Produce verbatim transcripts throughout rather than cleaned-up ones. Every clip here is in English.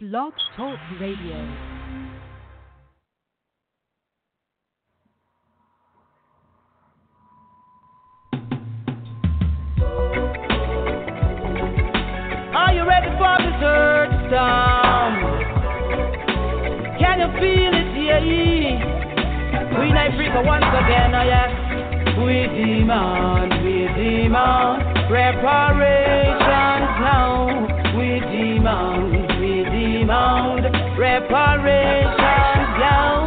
Blog Talk Radio. So once again, oh yes, we demand, we demand reparations now. We demand, we demand reparations now.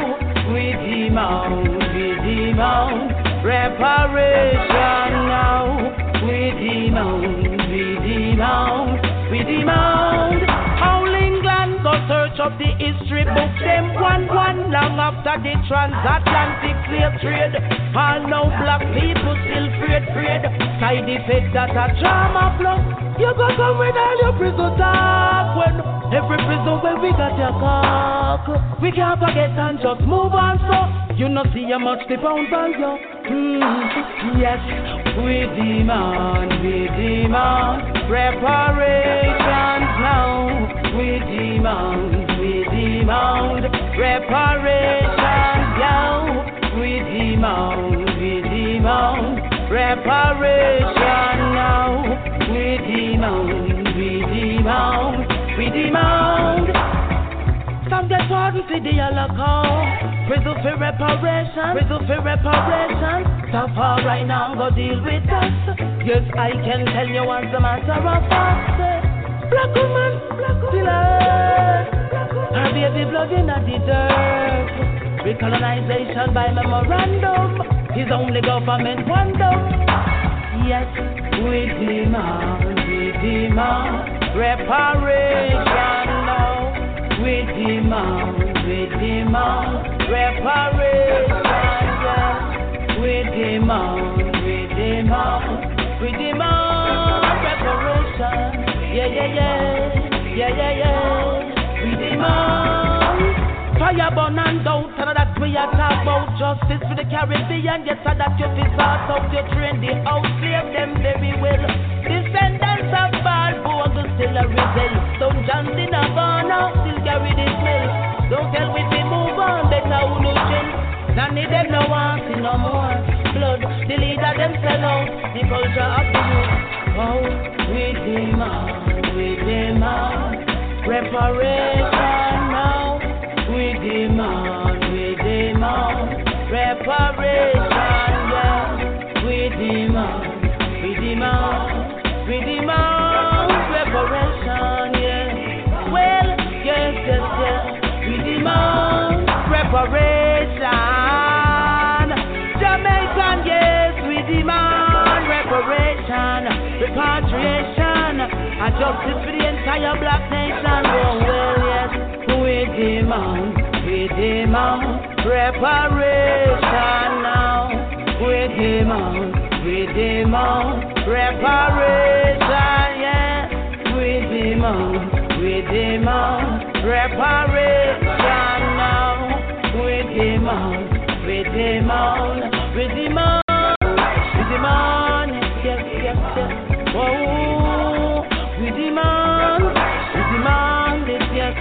We demand, we demand reparations now. We demand, we demand, we demand. All England go search up the history book, them one one long after the transatlantic trade, and now black people still afraid, afraid. By the fact that a drama block, you go come with all your prison talk. When every prison where we got your cock, we can't forget and just move on. So you not see how much the pound on you. Mm, yes, we demand, we demand reparations now. We demand, we demand reparations now. We demand, we demand reparation now. We demand, we demand, we demand. Some get pardon for the Holocaust. Prison for reparation, prison for reparation. So far right now, go deal with us. Yes, I can tell you what's the matter of us. Black woman, black woman, her baby blood in the dirt. Recolonization by memorandum is only government wonder. Yes, we demand, we demand reparation now. We demand, we demand reparation. We demand, we demand, we demand reparation. Yeah, yeah, yeah, yeah, yeah, yeah. We demand. Fire burn and doubt, and that we are talk about justice for the Caribbean. Yes, and that you feel sort out your train, they outslave them very well. Descendants of bad boys still a rebel. Some Johns in a barn out still carry the smell. Don't tell we to move on, better who no change. None of them no want see no more blood. The leader them sell out, the culture of the youth. Oh, we demand, we demand reparation now. We demand, we demand reparation, yeah. We demand, we demand, we demand reparation, yeah. Well, yes, yes, yes, we demand reparation. Jamaican, yes, we demand reparation, repatriation, and justice for the entire black nation. Oh, well, yes. We demand, we demand reparation now. We demand, we demand reparation, yeah. We demand, we demand reparation now. We demand, we demand, we demand, we demand, yes, yes, yes. Oh, we demand, we demand it, yes.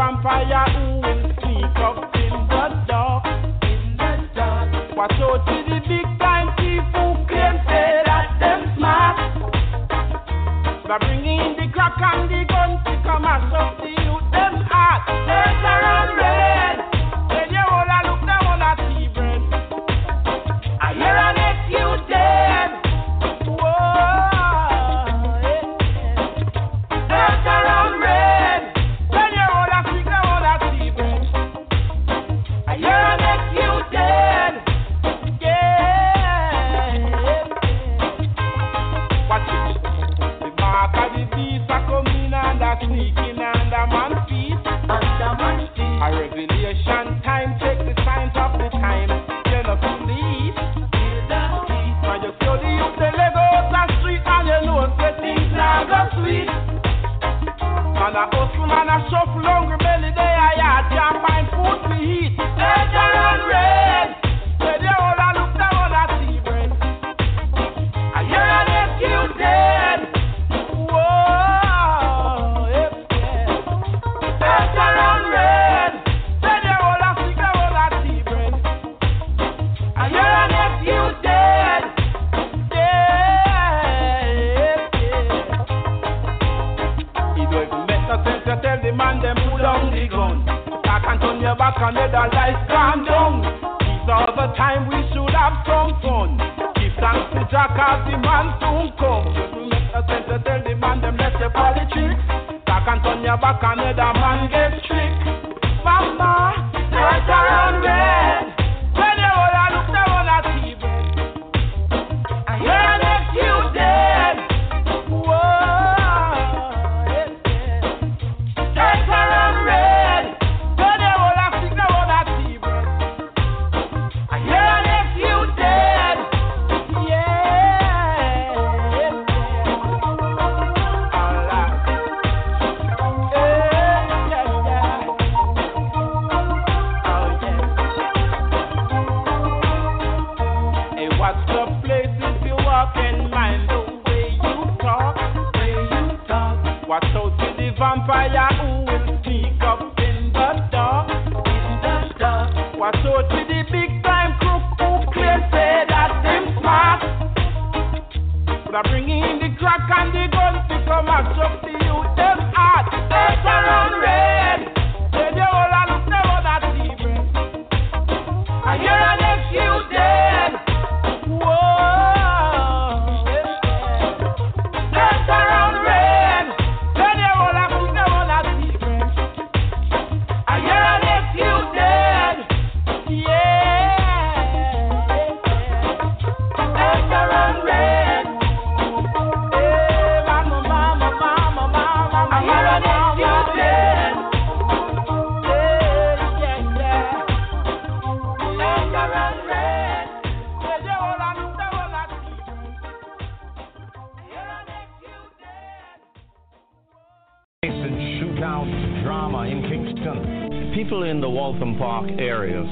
vampire who will sneak up in the dark, in the dark. Watch out to the big time thief who claim say that them smart. By bringing in the crack and the guns to come and stop the youth them heart. Red and red, when you all a look them all at the bread. I hear an excuse dead.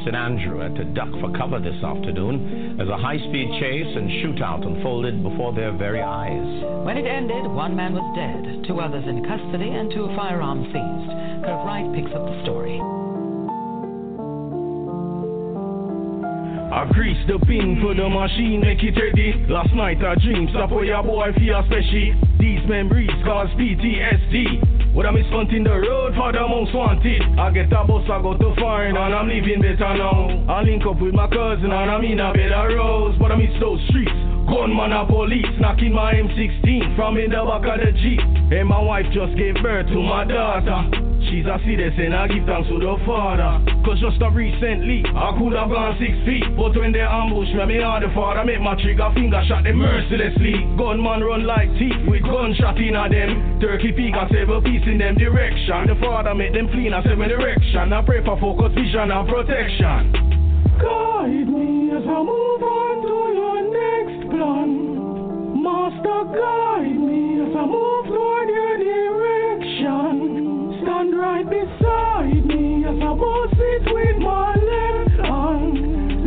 Saint Andrew had to duck for cover this afternoon as a high-speed chase and shootout unfolded before their very eyes. When it ended, one man was dead, two others in custody, and two firearms seized. Kirk Wright picks up the story. I grease the pin for the machine, make it ready. Last night I dreamed, stop for your boy, fear special. These memories cause P T S D. But I'm hunting the road for the most wanted. I get a bus, I go to foreign, and I'm living better now. I link up with my cousin, and I'm in a better rose. But I miss those streets, gunman and police, knocking my M sixteen from in the back of the Jeep. And my wife just gave birth to my daughter. She's a citizen, I give thanks to the father. Cause just a recently, I could have gone six feet. But when they ambush me, I mean all the father make my trigger finger shot them mercilessly. Gunman run like teeth with gunshot in at them. Turkey pig I several piece in them direction. The father make them clean a seven direction. I pray for focus, vision and protection. Guide me as I move on to your next plan. Master, guide me as I move toward your direction. Stand right beside me as I boss it with my left hand.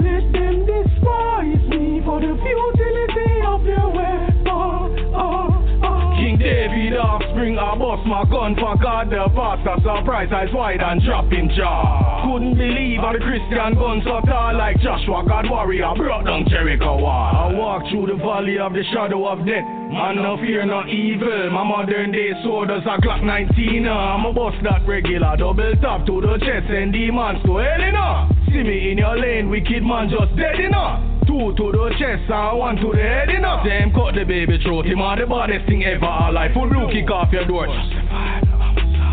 Let them despise me for the futility of their weapon. Oh, oh, oh. King David offspring. ring, I bust my gun for God the pastor. Surprise, eyes wide and drop in jaw. Couldn't believe how the Christian guns are tall like Joshua, God warrior, brought down Jericho wall. I walk through the valley of the shadow of death. Man, no fear, no evil. My modern day sword is a Glock nineteen. I'm a bust that regular, double tap to the chest and demons to hell enough. See me in your lane, wicked man just dead enough. Two to the chest and one to the head enough. Them cut the baby throat, him are the baddest thing ever alive. Full blue kick off your door.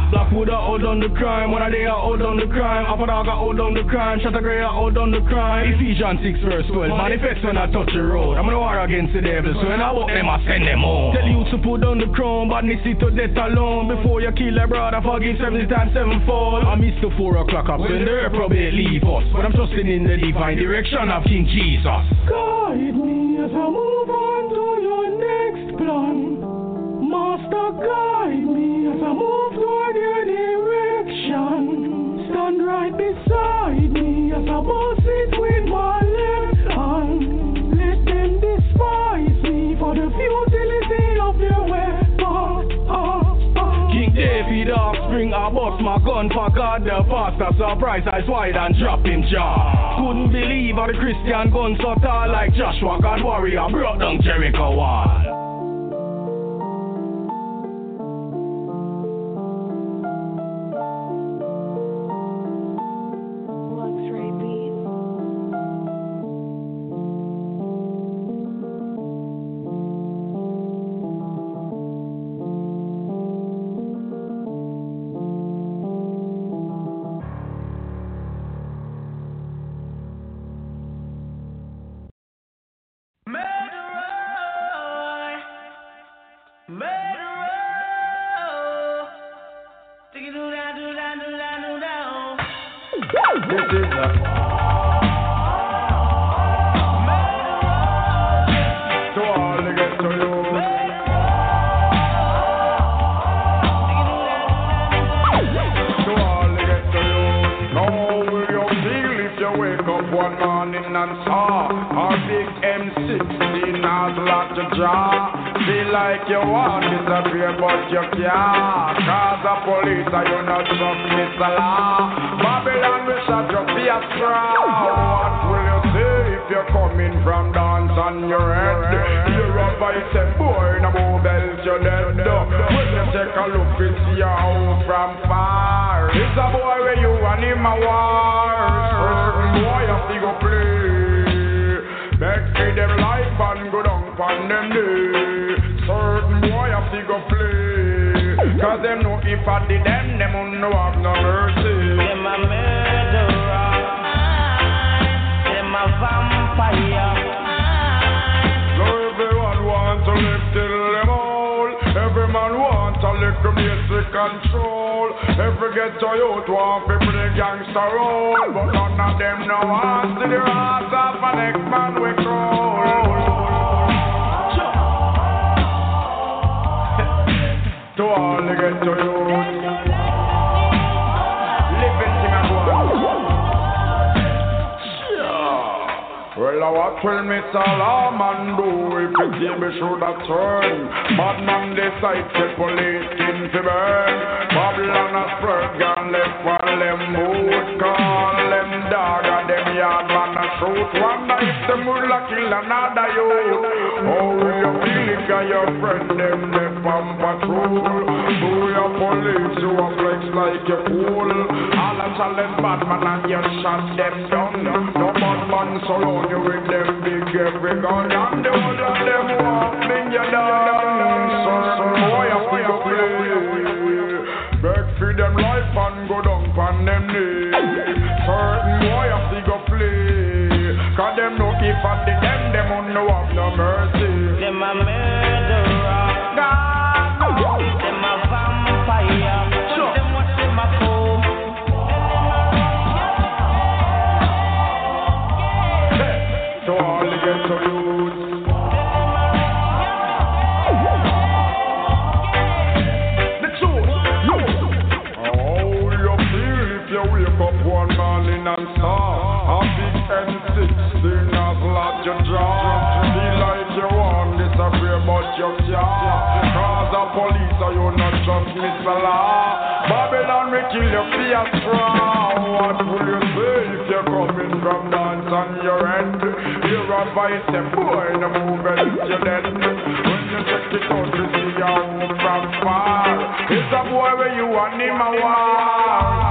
Blackwood are hold on the crime, one of they are hold on the crime. Apodaga hold on the crime, Shatagray are hold on the crime. Ephesians six verse twelve, manifest when I touch the road. I'm in war against the devil, so when I walk them I send them home. Tell you to put down the crown, but need to death alone. Before you kill a brother, forgive seventy times sevenfold. I miss the four o'clock up when the reprobate leave us, but I'm trusting in the divine direction of King Jesus. Guide me as I move on to your next plan. Master, guide me as I move toward your direction. Stand right beside me as I boss it with my left hand. Let them despise me for the futility of their weapon. Oh, oh. King David offspring, I bust my gun for God the pastor. Surprise, eyes wide and drop him jaw. Couldn't believe how the Christian guns so tall like Joshua, God warrior, brought down Jericho wall. Police so you not just miss a law. Babylon will kill you for a straw. What will you say if you're coming from dance on your end? You're a vice and boy, the movement is your dead. When you check the country, see your home from far. It's a boy where you and him a war.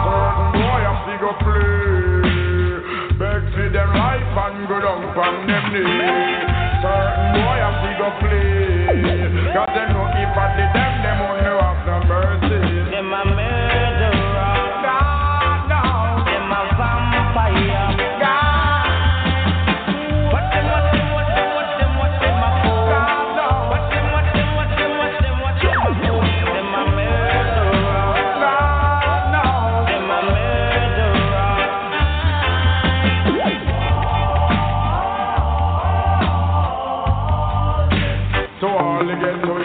Certain boy, I see go play. Beg see them life and go down from them knees. Certain boy, I see go play. Cause they know if I did them, them only have no mercy. Them a murderer. No, no. Them a vampire. God. What them, what them, what them, what them, what them a fool. No. What them, what them, what them, what them, what them a fool. Them a murderer. No, no. Them a murderer. So all they get to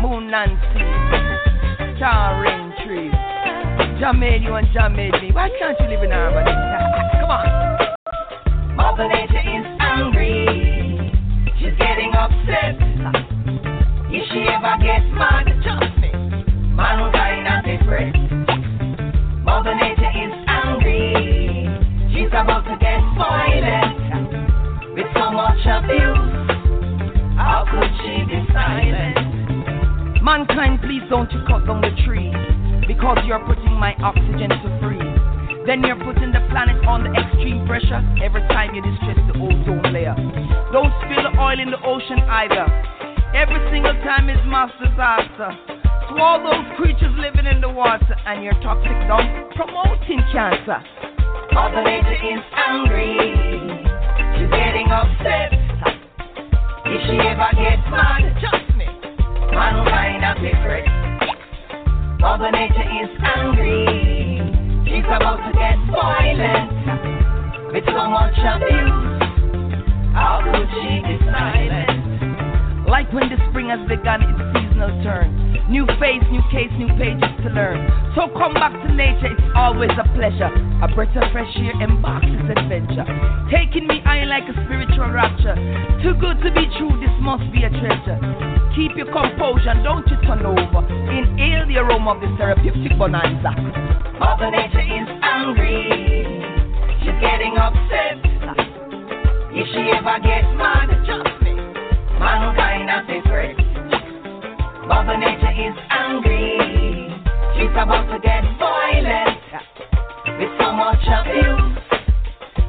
Moon Nancy, Charring Tree, Jamaica, you and Jamaica me. Why can't you live in harmony? Come on. Mother Nature is angry. She's getting upset. If she ever gets mad, trust me, man will die in a different. Mother Nature is angry. She's about to get violent. With so much abuse, how could she be silent? Mankind, please don't you cut down the tree, because you're putting my oxygen to freeze. Then you're putting the planet under extreme pressure every time you distress the ozone layer. Don't spill the oil in the ocean either. Every single time it's mass disaster. To all those creatures living in the water, and your toxic dump promoting cancer. Mother Nature is angry. She's getting upset. If she ever gets mad, just me. Man will find a different. Mother Nature is angry. She's about to get violent. With so much abuse, how could she be silent? Like when the spring has begun, it's seasonal turn. New face, new case, new pages to learn. So come back to nature, it's always a pleasure. A breath of fresh air embarks this adventure. Taking me high like a spiritual rapture. Too good to be true, this must be a treasure. Keep your composure, don't you turn over. Inhale the aroma of this therapeutic bonanza. Mother Nature is angry. She's getting upset. If she ever gets mad, trust me, mankind has a threat. Mother Nature is angry. She's about to get violent. With so much abuse,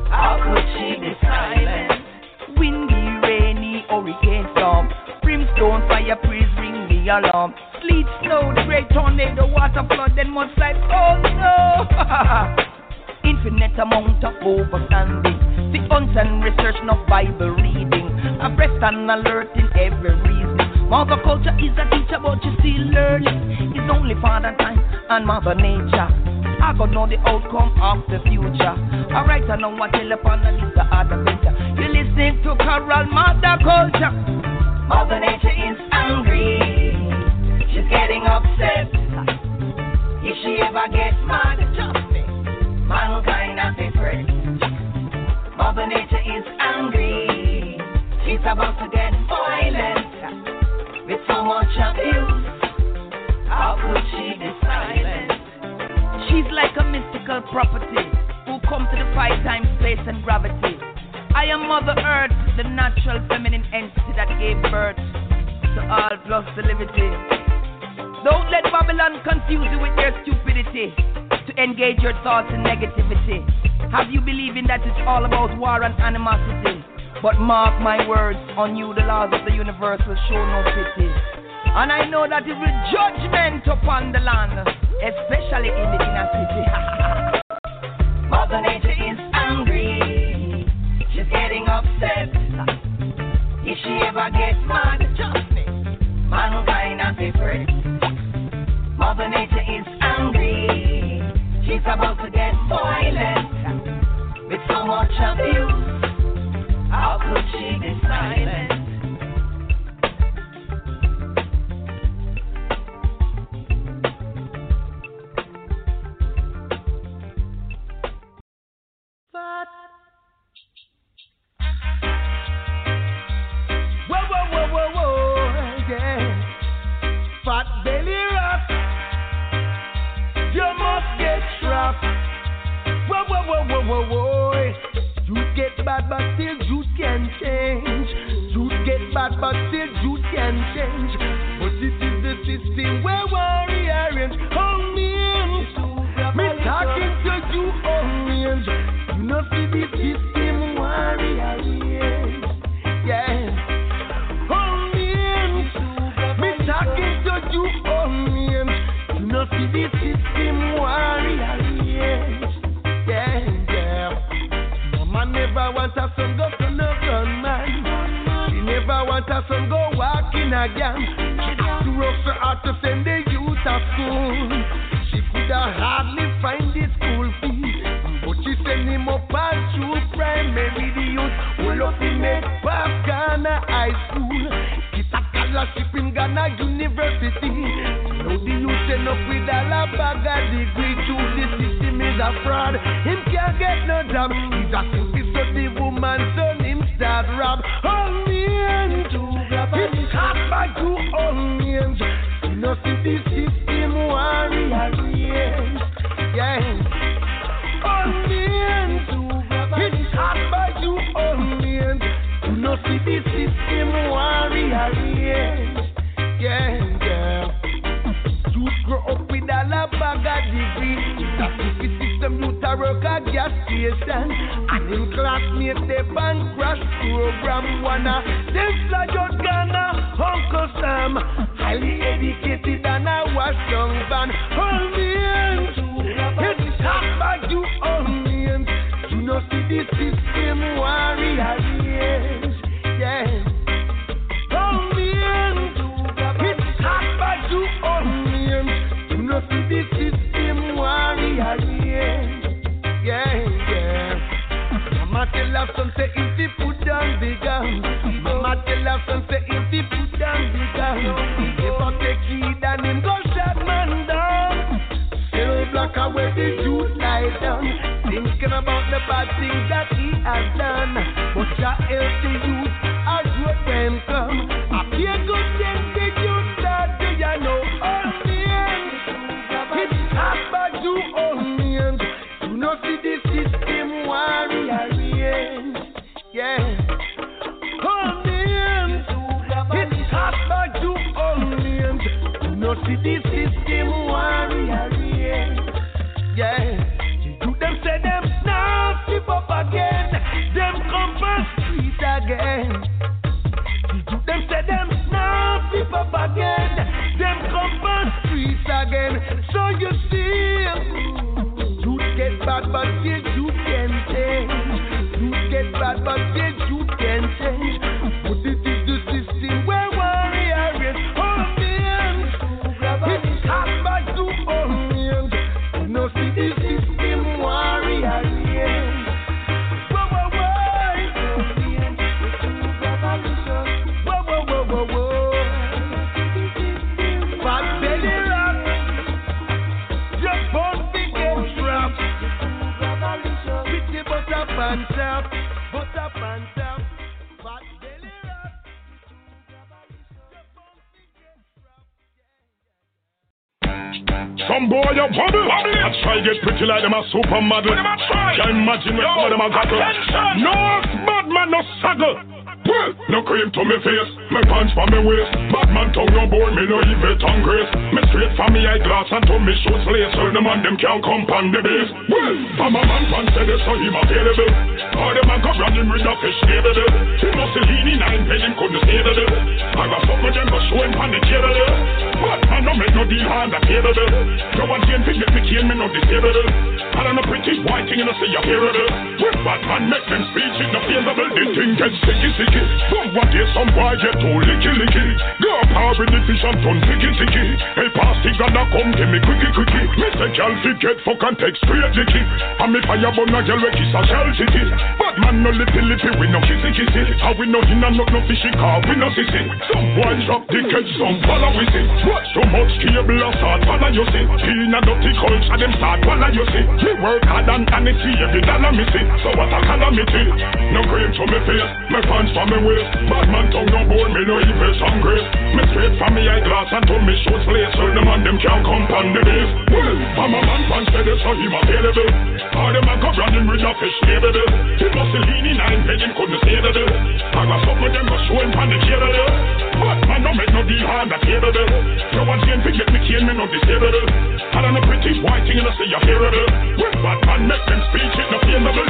how could she be silent? Windy, rainy, hurricane storm, brimstone, fire, please ring the alarm. Sleet, snow, the great tornado, water flood, then mudslide. Oh no! Infinite amount of overstanding, the unseen research, no Bible reading, abreast and alert in every reason. Mother culture is a teacher, but she's still learning. It's only father time and mother nature. I got know the outcome of the future. I write and know what telephone is the other picture. You're listening to Carol, Mother Culture. Mother Nature is angry. She's getting upset. If she ever gets mad, trust me, mankind has a threat. Mother Nature is angry. She's about to get violent. With so much abuse, how could she be silent? She's like a mystical property who comes to defy time, space, and gravity. I am Mother Earth, the natural feminine entity that gave birth to all plus the liberty. Don't let Babylon confuse you with their stupidity to engage your thoughts in negativity. Have you believing that it's all about war and animosity? But mark my words, on you the laws of the universe will show no pity. And I know that it will judgment upon the land, especially in the inner city. Mother Nature is angry. She's getting upset. If she ever gets mad, trust me, mankind has a threat. Mother Nature is angry. She's about to get violent. With so much abuse, how could she be silent? But whoa, whoa, whoa, whoa, whoa, yeah. Fat belly rat, you must get trapped. Whoa, whoa, whoa, whoa, whoa, whoa. You get bad, but still you can change. You get bad, but still you can change. But this is the system where warrior is. Oh, man. Me talking to you, oh, man. You know, see this system warrior is. Yeah. Oh, man. Me talking to you, oh, man. You know, see this system warrior is. Never want her son go to no gunman. She never want her son go walking again. She had to rough her out to send the youth to school. She could hardly find the school fee, but she sent him up and through primary. The youth who love him at Ghana High School. It's a scholarship in Ghana University. university. Now the youth end up with a la bag of degree. Choose the system is a fraud. Him can't get no job. He's a cookie, so the woman son him start rob. Onions, him cut by two onions. You know see the system warrior. Yeah. Onions, him cut by two onions. You know see the system warrior. Yeah, girl. You grow up with a la bag of degree. That's if the system you to work at gas station. And in classmates, they ban crash program. Wanna them flag out Ghana, Uncle Sam. Highly educated and a wash down van. Onions, it's hot by you onions. You know see the system warriors. Yeah. The system warrior, yeah, yeah. Mama tell her son say if he put down the gun, Mama tell her son say if he put down the gun, if I take kid and him go shot man down. Still block away the youth lie down, thinking about the bad things that he has done. But Jah help the youth as what them come. I feel good then the youth that do ya know. This system warrior, yeah. To them say them now keep up again. Them come first street again. To them say them now keep up again. Them come first street again. So you see, you get bad, but yet you can change. You get bad, but yet you can change. But it is the system where warrior is. Some boy a bubble, I try get pretty like them a supermodel. Can't imagine what some of them a goggle. No bad man no saggle. No cream to me face, my pants for me waist. Bad man tongue no boy, me no evil tongue grace. Me straight for me eyeglass and to me shoes lace. So the man them can't come pan the base. For my man pan said so him available. All them a go run him with a fish table. He must have leaning nine pen him couldn't stay the day. I got fuck with them go show him pan the table. But I no make no deal hand a table. No one can pick me picky and me no disable. I don't know pretty white thing and I say a parable. When Batman make them speech it's not feasible. The thing gets sticky sticky. From what is some boy get too licky licky. Go power with the fish and turn sticky sticky. Hey pasty gonna come give me quickie quickie. Mister Kelsey get fuck and take straight licky. And me fire bun a girl we kiss a shell city. Batman no lippy lippy we no kissy kissy. And we no in and not no fishy car we no sissy. Some boy drop the catch some follow with it. Watch too much cable or start follow you see. In a dirty culture them start follow you see. Me work hard and I see every dollar me see. So what a calamity. No cream to me face, my pants for me waist. Bad man tongue no bone, me no evil some grace. Me straight for me eyeglass and to me shoes lace. So the man them can't come pan the base. For my man pants said so him available. All them a go running with a fish table. He must be leaning and begging couldn't stay the day. I got some of them go showing pan the table. Bad man no make no deal on the table. No one's game pick me key and me no disable. I don't know pretty white thing and I say a parable. When Batman make them speech it's not feasible.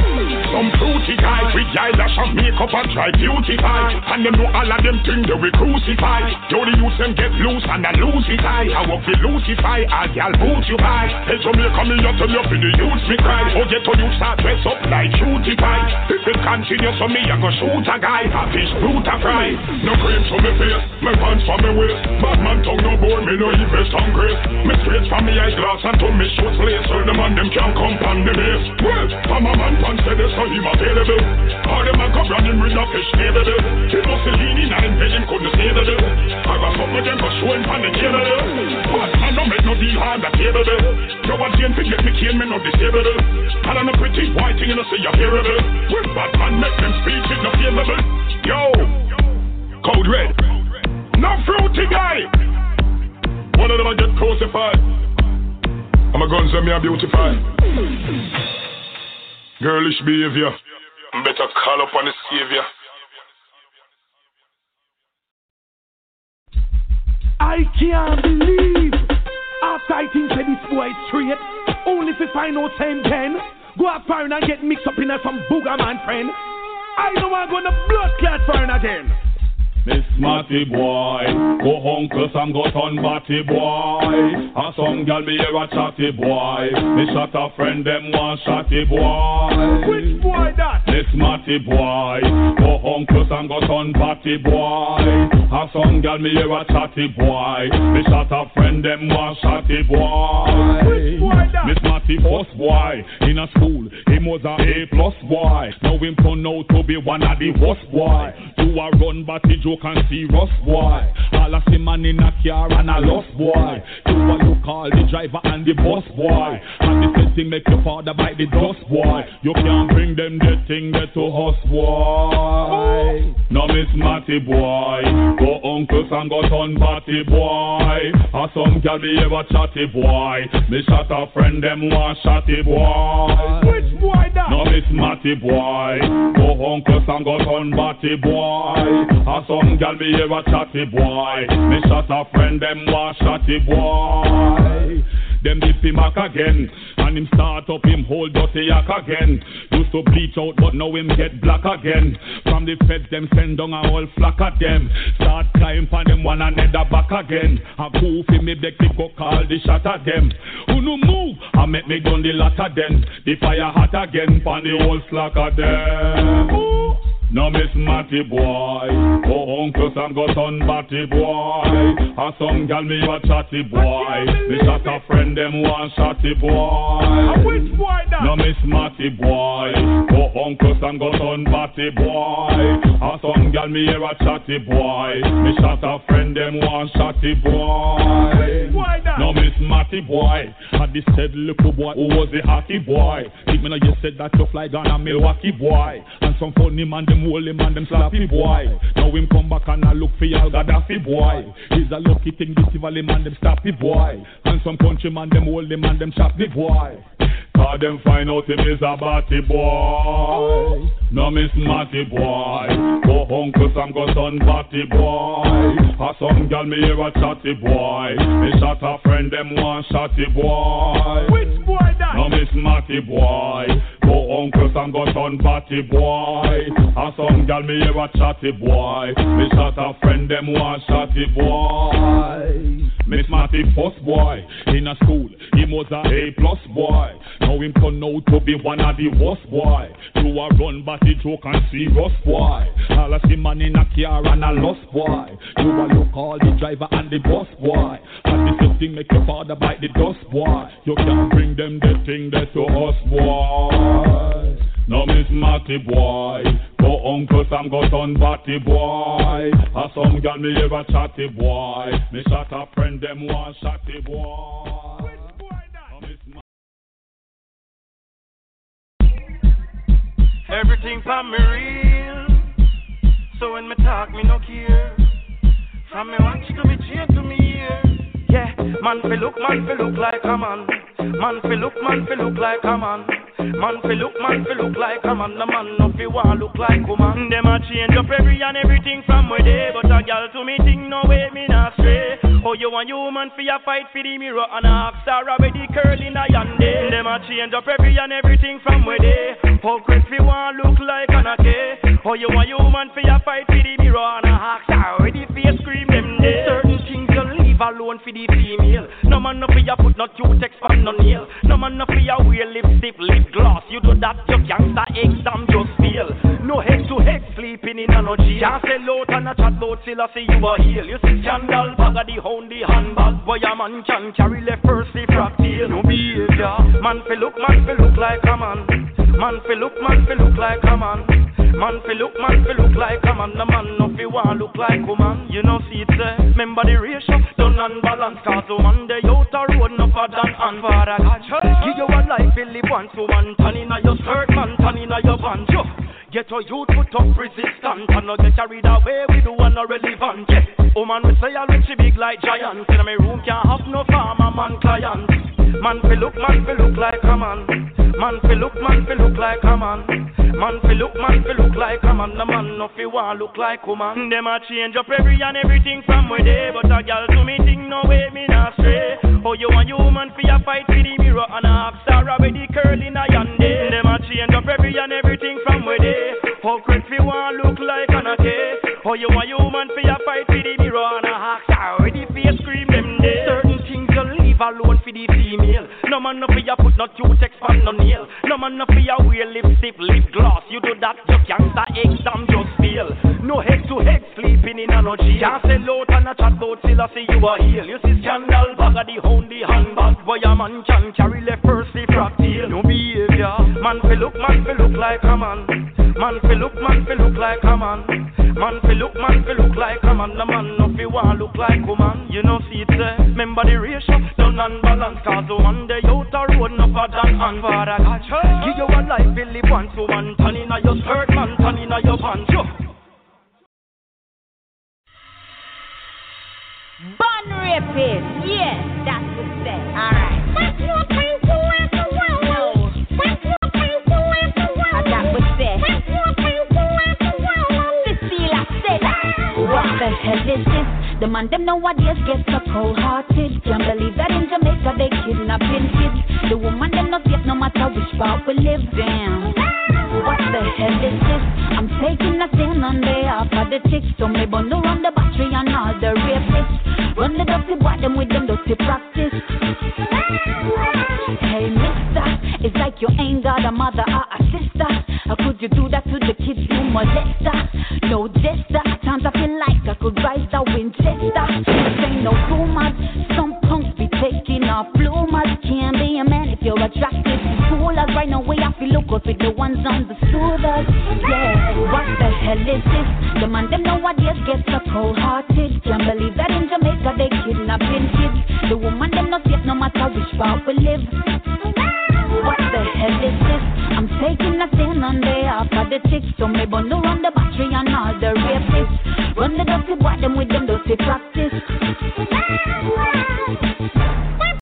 Some fruity guy with eyelash and makeup and try beauty pie. And them know all of them things they will crucify. Yo the youth them get loose and I lose it high. I walk the Lucify, I'll y'all boot you high. Hey so me come in your turn up in the youth me cry. Oh get to you start dress up like cutie pie. People continue so me I go shoot a guy. I fish boot a fry. No cream to me face, my pants for me waist. Batman tongue no bone me no deepest hungry. Me straight from me eyeglass and to me shoot place. So the man them can't come pan the base. Well, from a man pan said so him available. All them man come running with a fish table. He must be leaning and him vision couldn't save the day. I was up with them for showing pan the cable. But I don't make no deal hard that cable. No one didn't forget me came in on the table. And I'm a pretty white thing and I say you're terrible. With bad man make them speech is not available. Yo, Code Red. No fruity guy. One of them I get crucified. I'm a guns and me I beautify. Girlish behavior. Better call up on the savior. I can't believe after I think that this boy is straight, only if I know same ten, go up and get mixed up in some booger man friend. I know I'm gonna blood clot for him again. Miss Matty boy, go home cause I'm got on batty boy. And some girl me hear a chatty boy. Me shot a friend them one chatty boy. Which boy that? Miss Matty boy, go home cause I'm got on batty boy. And some girl me hear a chatty boy. Me shot a friend them one chatty boy. Which boy that? Miss Matty first boy, in a school, him was a A plus boy. Now him turn out to be one of the worst boy. You a run batty joke. Can see rough boy. All I see man in a car and a lost boy. You what you call the driver and the bus boy. And the same thing make your father bite the dust boy. You can't bring them the thing that to us boy. No Miss Matty boy, go uncles and got on party boy. Or some girl be ever chatty boy. Me shot a friend them one chatty boy. Which boy that? No Miss Matty boy, go uncles and got on party boy. Or some some gal me hear a chatty boy. Me shot a friend them was chatty boy. Them dip him back again, and him start up him whole dirty yak again. Used to bleach out, but now him get black again. From the feds them send down a whole flock at them. Start climb for them one another back again. A goofy me beg to go call the shot at them. Who no move? I make me done the lot at them. The fire hot again for the whole flock at them. Ooh. No Miss Matty boy, go uncle Sam got on batty boy. And some gal me a chatty boy. Me shot a friend them one chatty boy. Which boy that? No Miss Matty boy, go uncle Sam got on batty boy. And some gal me hear a chatty boy. Me shot a friend them one chatty boy. Why that? No Miss Matty boy, had this said little boy who was a hockey boy. Think me now you said that you fly down a Milwaukee boy. And some funny man them hold him and them slappy boy. Now him come back and I look for y'all Gaddafi boy. He's a lucky thing this evil him and them stappy boy. And some country man them hold him and them chappy boy. Cause them find out him is a batty boy. No Miss Matty boy, go home cause I'm got on batty boy. Or some gal me hear a chatty boy. Me shot a friend them one chatty boy. Which boy that? No Miss Matty boy, go home cause I'm got on batty boy. And some gal me hear a chatty boy. Me shot a friend them one chatty boy. Miss Matty first boy, in a school, he was a A plus boy. Now him turn out to be one of the worst boy. You a run batty joke and serious boy. All I see man in a car and a lost boy. You a look all the driver and the bus boy. And this thing make your father bite the dust boy. You can't bring them the thing that to us boy. No Miss Matty boy, go uncle Sam got on batty boy. Or some gal me hear a chatty boy. Me shot a friend them one chatty boy. Which boy that? No Miss Ma- Everything from me real, so when me talk me no care. From me watch to me cheer to me ear. Yeah, man fi look, man fi look like a man. Man fi look, man fi look like a man. Man fi look, man fi look like a man. The man no fi want look like a man. Dem a change up every and everything from where they. But a gal to me think no way me not stray. Oh, you want you man fi a fight fi the mirror and a star with the curl in a yonder. Dem a change up every and everything from where they. Oh, Chris fi want look like an okay. Oh, you want you man fi a fight fi the mirror and a star with the face scream them day. Certain things you leave leave alone for the female. No man no for ya put no two-text for no nail. No man no for ya wear lipstick, lip gloss. You do that, your gangster exam just fail. No head-to-head sleeping in an O G. Can't sell out and a chat bout still I see you a heel. You see scandal, bag of the hound, the handbag. Boy a man can carry left first, the frack tail. No behavior. Man fi look, man fi look like a man. Man fi look, man fi look like a man. Man fi look, man fi look like a man. The man no fi want look like a man. You know see it there. Remember the ratio, done and balance. Cause a man they out a road no further than and for a God. Give you a life you live once. So man turn inna your skirt, man turn inna your pants. Yo. Get your youth put up resistance and not get carried away with the one not relevant. Yeah. Oh man we say I'll she big like giants. In my room can't have no farmer man client. Man fi look, man fi look like a man. Man fi look, man fi look like a man. Man fi look, man fi look like a man. The man no fi want look like a man. Them a change up every and everything from where they. But a girl to me think no way me not stray. Oh you and you man fi a fight with the mirror and a half star with the curl in a yonder. Them a change up every and everything from where they. How great fi want look like an okay. Oh you and you man fi a fight with the mirror and a half star with the face cream them day. Certain things you leave alone for the female. No man no fi a put no two text for no nail. No man no fi a wear lipstick, lip gloss. You do that, you gangsta exam just fail. No head-to-head sleeping in an O G. Can't sell out and a chat bout till I see you a heel. You see scandal, bag of the hound, the handbag. Boy a man can carry left first, the frack tail. No behavior. Man fi look, man fi look like a man. Man fi look, man fi look like a man. Man fi look, man fi look like a man. The man no fi want look like a man. You know see it there. Remember the ratio, done and balance. Cause the one day out a road no further than and for a God. Give you a life you live once. So man turn inna your skirt, man turn inna your pants. Bun rapist, yes, that's the set. Alright. That's your time to work the world. That's your time to work the world. That's the set. That's your time to work the world. Cecilia said, what the hell is this? The man them nowadays gets so cold-hearted. Can't believe that in Jamaica they kidnapping kids. The woman them not get no matter which part we live in. What the hell is this? I'm taking a thing on the half of the chicks. So me bundle on the battery and all the rapists. Run the dirty boy them with them dirty practice. Hey mister, it's like you ain't got a mother or a sister. How could you do that to the kids you molester? No jester, at times I feel like I could rise the Winchester. This ain't no too much. Some punks be taking our bloomers. Can't be a man if you're attracted to coolers. Right now we have to look up with the ones on the soothers. Yeah, what the hell is this? The man them nowadays gets so cold-hearted. Can't believe that in Jamaica they kidnapping kids. The woman them not safe no matter which part we live. What the hell is this? I'm taking a thing on the half of the chicks. So me bundle on the battery and all the rapists. Run the dirty boy them with them dirty practice.